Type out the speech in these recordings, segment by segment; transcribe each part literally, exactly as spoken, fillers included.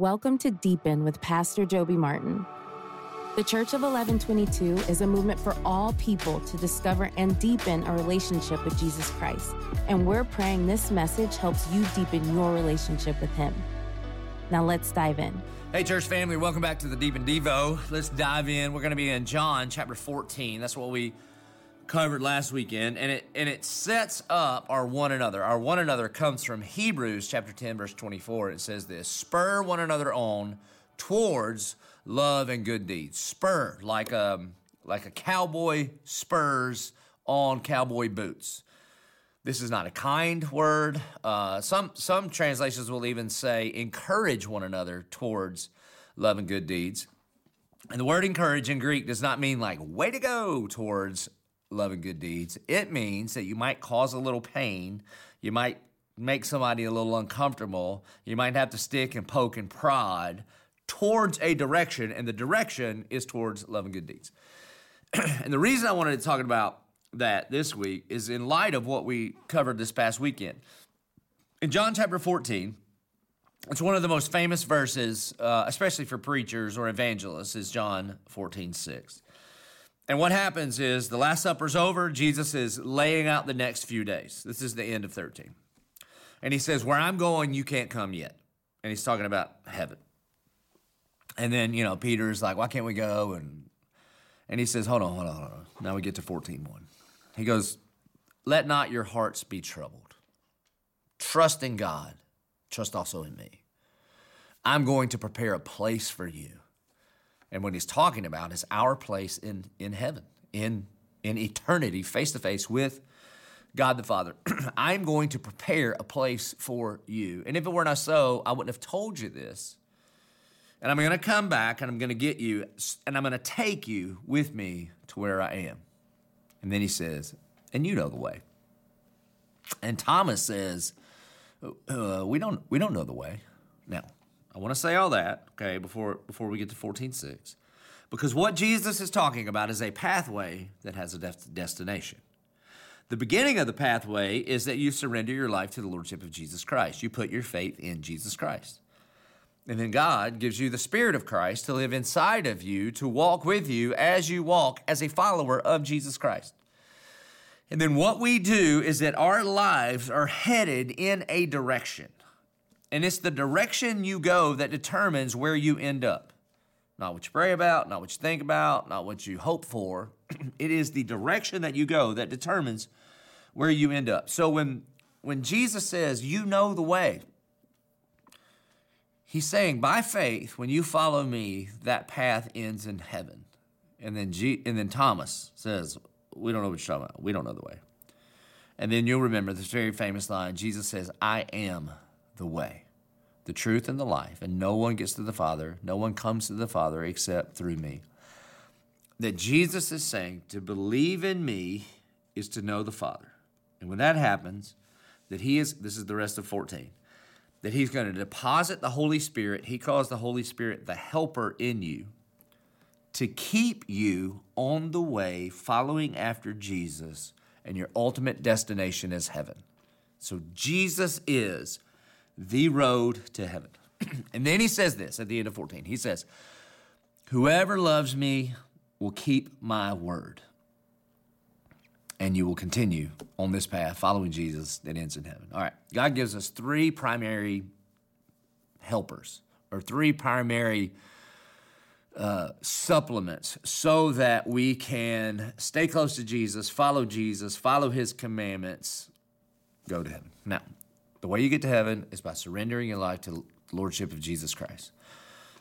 Welcome to Deepen with Pastor Joby Martin. The Church of eleven twenty-two is a movement for all people to discover and deepen a relationship with Jesus Christ, and we're praying this message helps you deepen your relationship with Him. Now let's dive in. Hey, church family, welcome back to the Deepen Devo. Let's dive in. We're going to be in John chapter fourteen. That's what we covered last weekend, and it and it sets up our one another. Our one another comes from Hebrews chapter ten, verse twenty-four. It says this: "Spur one another on towards love and good deeds." Spur, like a, like a cowboy spurs on cowboy boots. This is not a kind word. Uh, some some translations will even say encourage one another towards love and good deeds. And the word encourage in Greek does not mean like way to go towards love and good deeds. It means that you might cause a little pain. You might make somebody a little uncomfortable. You might have to stick and poke and prod towards a direction, and the direction is towards love and good deeds. And the reason I wanted to talk about that this week is in light of what we covered this past weekend. In John chapter fourteen, it's one of the most famous verses, uh, especially for preachers or evangelists, is John fourteen six. And what happens is the Last Supper's over. Jesus is laying out the next few days. This is the end of thirteen. And he says, where I'm going, you can't come yet. And he's talking about heaven. And then, you know, Peter's like, why can't we go? And and he says, hold on, hold on, hold on. Now we get to fourteen one. He goes, let not your hearts be troubled. Trust in God. Trust also in me. I'm going to prepare a place for you. And what he's talking about is our place in, in heaven, in, in eternity, face-to-face with God the Father. I'm going to prepare a place for you. And if it were not so, I wouldn't have told you this. And I'm going to come back, and I'm going to get you, and I'm going to take you with me to where I am. And then he says, and you know the way. And Thomas says, uh, we don't we don't know the way. Now, I want to say all that, okay, before before we get to fourteen six, because what Jesus is talking about is a pathway that has a de- destination. The beginning of the pathway is that you surrender your life to the Lordship of Jesus Christ. You put your faith in Jesus Christ. And then God gives you the Spirit of Christ to live inside of you, to walk with you as you walk as a follower of Jesus Christ. And then what we do is that our lives are headed in a direction. And it's the direction you go that determines where you end up. Not what you pray about, not what you think about, not what you hope for. It is the direction that you go that determines where you end up. So when, when Jesus says, you know the way, he's saying, by faith, when you follow me, that path ends in heaven. And then G- and then Thomas says, we don't know what you're talking about. We don't know the way. And then you'll remember this very famous line. Jesus says, I am the way, the truth, and the life, and no one gets to the Father, no one comes to the Father except through me. That Jesus is saying to believe in me is to know the Father. And when that happens, that he is, this is the rest of fourteen, that he's going to deposit the Holy Spirit. He calls the Holy Spirit the helper in you to keep you on the way following after Jesus, and your ultimate destination is heaven. So Jesus is the road to heaven. And then he says this at the end of fourteen. He says, whoever loves me will keep my word. And you will continue on this path following Jesus that ends in heaven. All right. God gives us three primary helpers or three primary uh, supplements so that we can stay close to Jesus, follow Jesus, follow his commandments, go to heaven. Now, the way you get to heaven is by surrendering your life to the Lordship of Jesus Christ.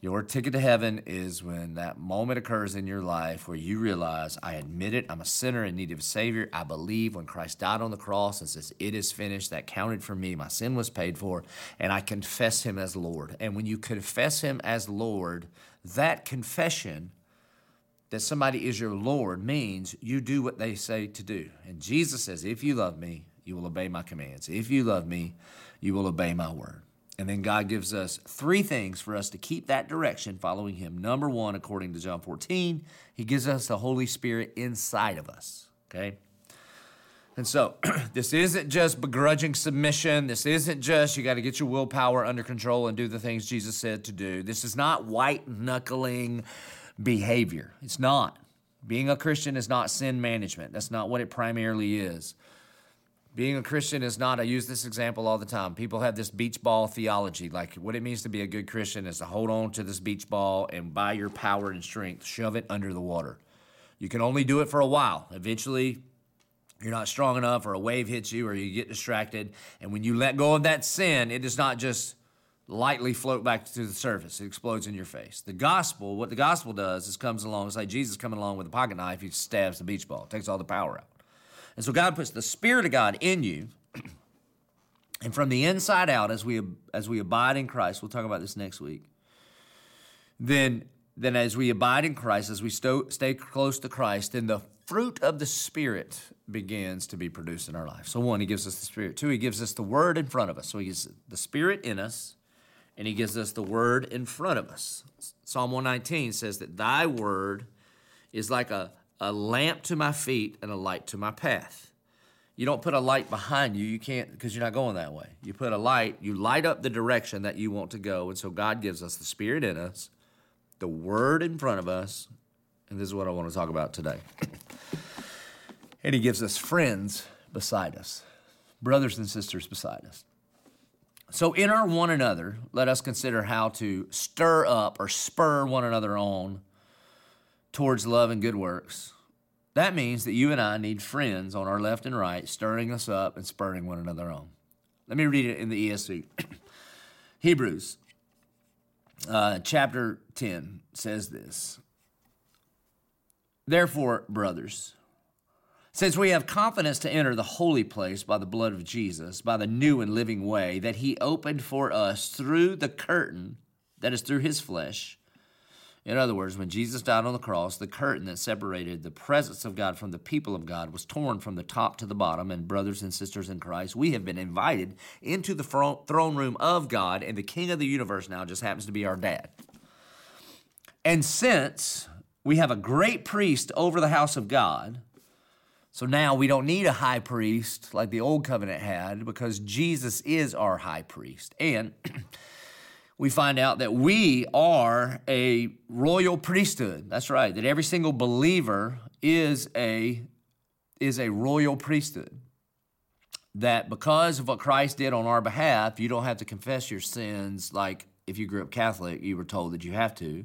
Your ticket to heaven is when that moment occurs in your life where you realize, I admit it, I'm a sinner in need of a Savior. I believe when Christ died on the cross and says, it is finished, that counted for me, my sin was paid for, and I confess him as Lord. And when you confess him as Lord, that confession that somebody is your Lord means you do what they say to do. And Jesus says, if you love me, you will obey my commands. If you love me, you will obey my word. And then God gives us three things for us to keep that direction following him. Number one, according to John fourteen, he gives us the Holy Spirit inside of us, okay? And so this isn't just begrudging submission. This isn't just you got to get your willpower under control and do the things Jesus said to do. This is not white-knuckling behavior. It's not. Being a Christian is not sin management. That's not what it primarily is. Being a Christian is not, I use this example all the time. People have this beach ball theology. Like what it means to be a good Christian is to hold on to this beach ball and by your power and strength, shove it under the water. You can only do it for a while. Eventually, you're not strong enough or a wave hits you or you get distracted. And when you let go of that sin, it does not just lightly float back to the surface. It explodes in your face. The gospel, what the gospel does is comes along. It's like Jesus coming along with a pocket knife. He stabs the beach ball, takes all the power out. And so God puts the Spirit of God in you. And from the inside out, as we as we abide in Christ, we'll talk about this next week, then, then as we abide in Christ, as we sto- stay close to Christ, then the fruit of the Spirit begins to be produced in our life. So one, He gives us the Spirit. Two, He gives us the Word in front of us. So He gives the Spirit in us, and He gives us the Word in front of us. Psalm one nineteen says that Thy Word is like a a lamp to my feet and a light to my path. You don't put a light behind you. You can't, because you're not going that way. You put a light, you light up the direction that you want to go. And so God gives us the Spirit in us, the Word in front of us, and this is what I want to talk about today. And He gives us friends beside us, brothers and sisters beside us. So in our one another, let us consider how to stir up or spur one another on towards love and good works. That means that you and I need friends on our left and right, stirring us up and spurring one another on. Let me read it in the E S V. Hebrews uh, chapter ten says this. Therefore, brothers, since we have confidence to enter the holy place by the blood of Jesus, by the new and living way that He opened for us through the curtain, that is through His flesh. In other words, when Jesus died on the cross, the curtain that separated the presence of God from the people of God was torn from the top to the bottom, and brothers and sisters in Christ, we have been invited into the throne room of God, and the King of the universe now just happens to be our dad. And since we have a great priest over the house of God, so now we don't need a high priest like the old covenant had, because Jesus is our high priest. And we find out that we are a royal priesthood. That's right, that every single believer is a, is a royal priesthood. That because of what Christ did on our behalf, you don't have to confess your sins like if you grew up Catholic, you were told that you have to,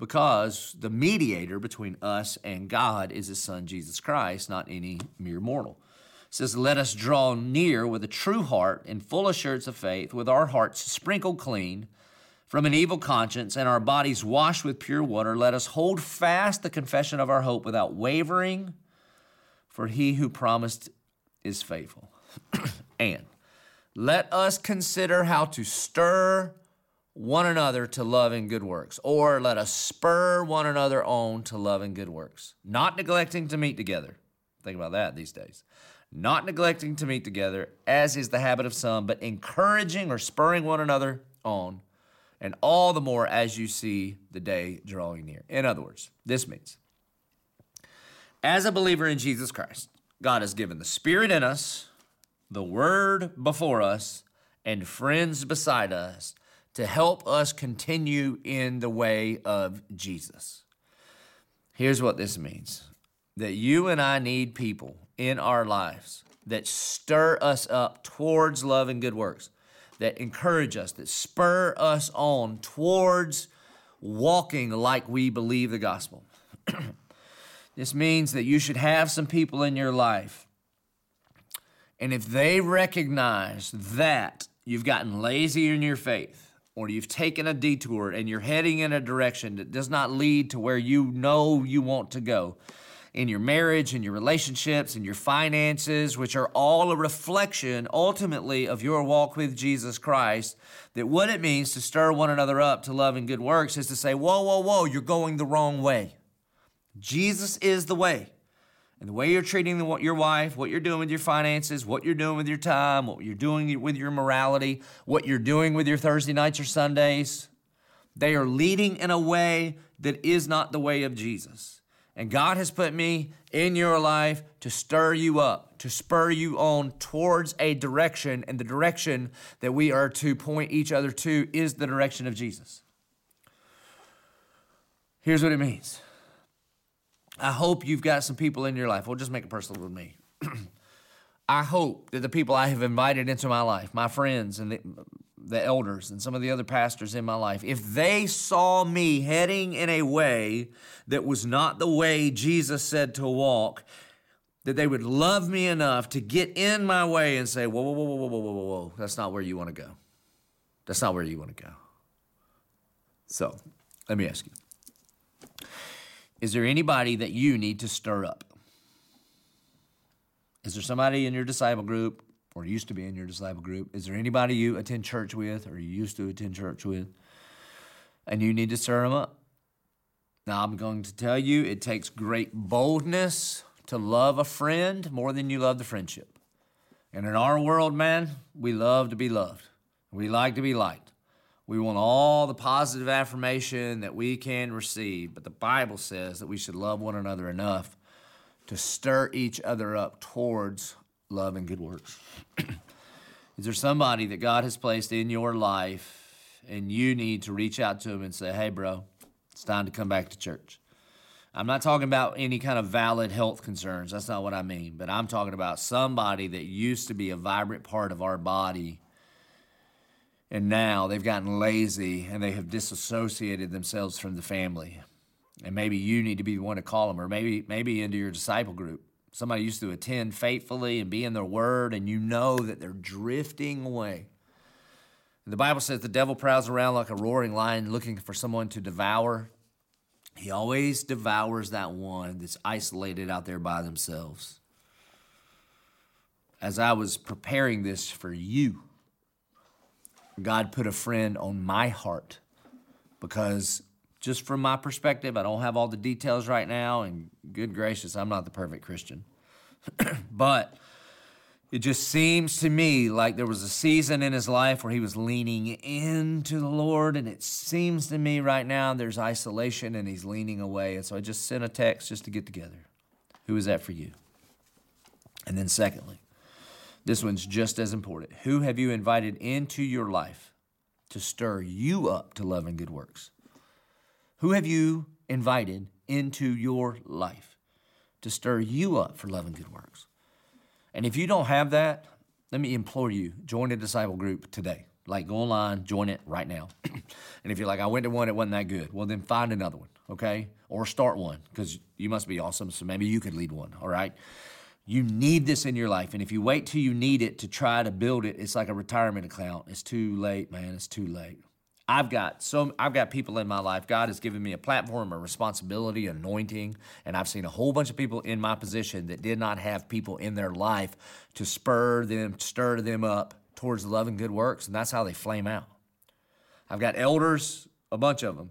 because the mediator between us and God is His Son, Jesus Christ, not any mere mortal. It says, let us draw near with a true heart and full assurance of faith, with our hearts sprinkled clean from an evil conscience and our bodies washed with pure water. Let us hold fast the confession of our hope without wavering, for He who promised is faithful. And let us consider how to stir one another to love and good works, or let us spur one another on to love and good works, not neglecting to meet together. Think about that these days. Not neglecting to meet together, as is the habit of some, but encouraging or spurring one another on, and all the more as you see the day drawing near. In other words, this means, as a believer in Jesus Christ, God has given the Spirit in us, the Word before us, and friends beside us, to help us continue in the way of Jesus. Here's what this means, that you and I need people in our lives that stir us up towards love and good works, that encourage us, that spur us on towards walking like we believe the gospel. This means that you should have some people in your life, and if they recognize that you've gotten lazy in your faith, or you've taken a detour and you're heading in a direction that does not lead to where you know you want to go, in your marriage, in your relationships, in your finances, which are all a reflection ultimately of your walk with Jesus Christ, that what it means to stir one another up to love and good works is to say, whoa, whoa, whoa, you're going the wrong way. Jesus is the way. And the way you're treating the, your wife, what you're doing with your finances, what you're doing with your time, what you're doing with your morality, what you're doing with your Thursday nights or Sundays, they are leading in a way that is not the way of Jesus. And God has put me in your life to stir you up, to spur you on towards a direction, and the direction that we are to point each other to is the direction of Jesus. Here's what it means. I hope you've got some people in your life. We'll just make it personal with me. I hope that the people I have invited into my life, my friends and the, the elders and some of the other pastors in my life, if they saw me heading in a way that was not the way Jesus said to walk, that they would love me enough to get in my way and say, whoa, whoa, whoa, whoa, whoa, whoa, whoa, whoa. That's not where you want to go. That's not where you want to go. So let me ask you, is there anybody that you need to stir up? Is there somebody in your disciple group or used to be in your disciple group? Is there anybody you attend church with or you used to attend church with and you need to stir them up? Now, I'm going to tell you, it takes great boldness to love a friend more than you love the friendship. And in our world, man, we love to be loved. We like to be liked. We want all the positive affirmation that we can receive, but the Bible says that we should love one another enough to stir each other up towards love and good works. Is there somebody that God has placed in your life and you need to reach out to him and say, hey, bro, it's time to come back to church? I'm not talking about any kind of valid health concerns. That's not what I mean. But I'm talking about somebody that used to be a vibrant part of our body, and now they've gotten lazy and they have disassociated themselves from the family. And maybe you need to be the one to call them, or maybe maybe into your disciple group. Somebody used to attend faithfully and be in their word, and you know that they're drifting away. And the Bible says the devil prowls around like a roaring lion looking for someone to devour. He always devours that one that's isolated out there by themselves. As I was preparing this for you, God put a friend on my heart because just from my perspective, I don't have all the details right now, and good gracious, I'm not the perfect Christian. But it just seems to me like there was a season in his life where he was leaning into the Lord, and it seems to me right now there's isolation and he's leaning away. And so I just sent a text just to get together. Who is that for you? And then secondly, this one's just as important. Who have you invited into your life to stir you up to love and good works? Who have you invited into your life to stir you up for love and good works? And if you don't have that, let me implore you, join a disciple group today. Like, go online, join it right now. And if you're like, I went to one, it wasn't that good. Well, then find another one, okay? Or start one, because you must be awesome, so maybe you could lead one, all right? You need this in your life, and if you wait till you need it to try to build it, it's like a retirement account. It's too late, man, it's too late. I've got so I've got people in my life. God has given me a platform, a responsibility, anointing, and I've seen a whole bunch of people in my position that did not have people in their life to spur them, stir them up towards love and good works, and that's how they flame out. I've got elders, a bunch of them,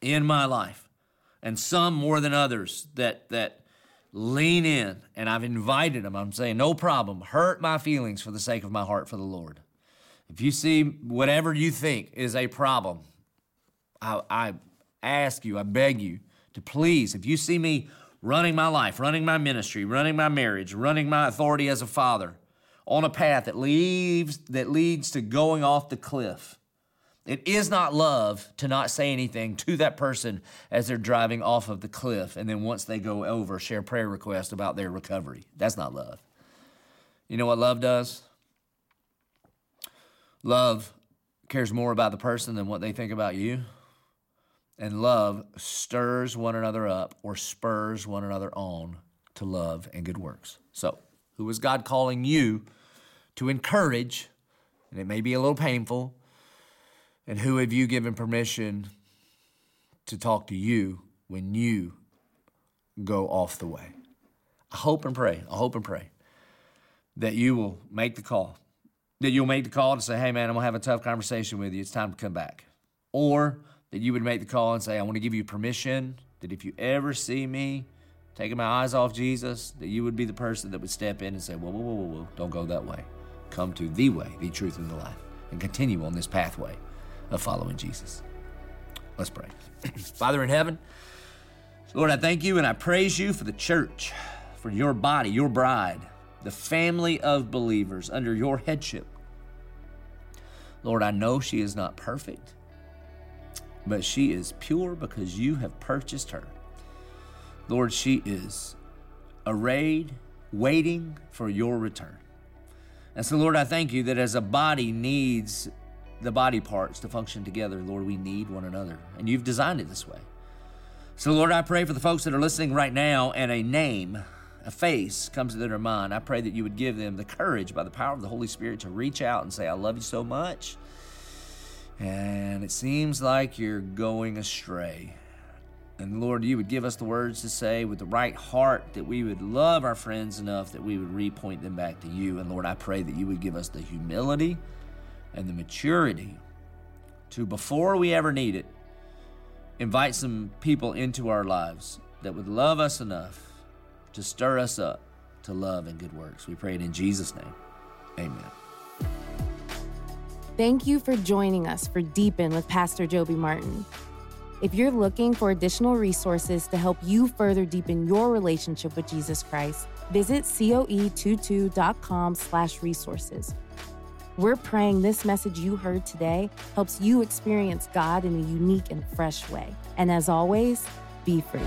in my life, and some more than others that that lean in, and I've invited them. I'm saying, no problem, hurt my feelings for the sake of my heart for the Lord. If you see whatever you think is a problem, I, I ask you, I beg you to please, if you see me running my life, running my ministry, running my marriage, running my authority as a father on a path that leaves, that leads to going off the cliff, it is not love to not say anything to that person as they're driving off of the cliff, and then once they go over, share prayer requests about their recovery. That's not love. You know what love does? Love cares more about the person than what they think about you. And love stirs one another up or spurs one another on to love and good works. So, who is God calling you to encourage? And it may be a little painful. And who have you given permission to talk to you when you go off the way? I hope and pray, I hope and pray that you will make the call. That you'll make the call to say, hey, man, I'm going to have a tough conversation with you. It's time to come back. Or that you would make the call and say, I want to give you permission that if you ever see me taking my eyes off Jesus, that you would be the person that would step in and say, whoa, whoa, whoa, whoa, whoa, don't go that way. Come to the way, the truth, and the life, and continue on this pathway of following Jesus. Let's pray. Father in heaven, Lord, I thank you and I praise you for the church, for your body, your bride, the family of believers under your headship. Lord, I know she is not perfect, but she is pure because you have purchased her. Lord, she is arrayed, waiting for your return. And so, Lord, I thank you that as a body needs the body parts to function together, Lord, we need one another. And you've designed it this way. So, Lord, I pray for the folks that are listening right now and a name, a face comes to their mind. I pray that you would give them the courage by the power of the Holy Spirit to reach out and say, I love you so much. And it seems like you're going astray. And Lord, you would give us the words to say with the right heart, that we would love our friends enough that we would repoint them back to you. And Lord, I pray that you would give us the humility and the maturity to, before we ever need it, invite some people into our lives that would love us enough to stir us up to love and good works. We pray it in Jesus' name. Amen. Thank you for joining us for Deepen with Pastor Joby Martin. If you're looking for additional resources to help you further deepen your relationship with Jesus Christ, visit coe twenty-two dot com slash resources. We're praying this message you heard today helps you experience God in a unique and fresh way. And as always, be free.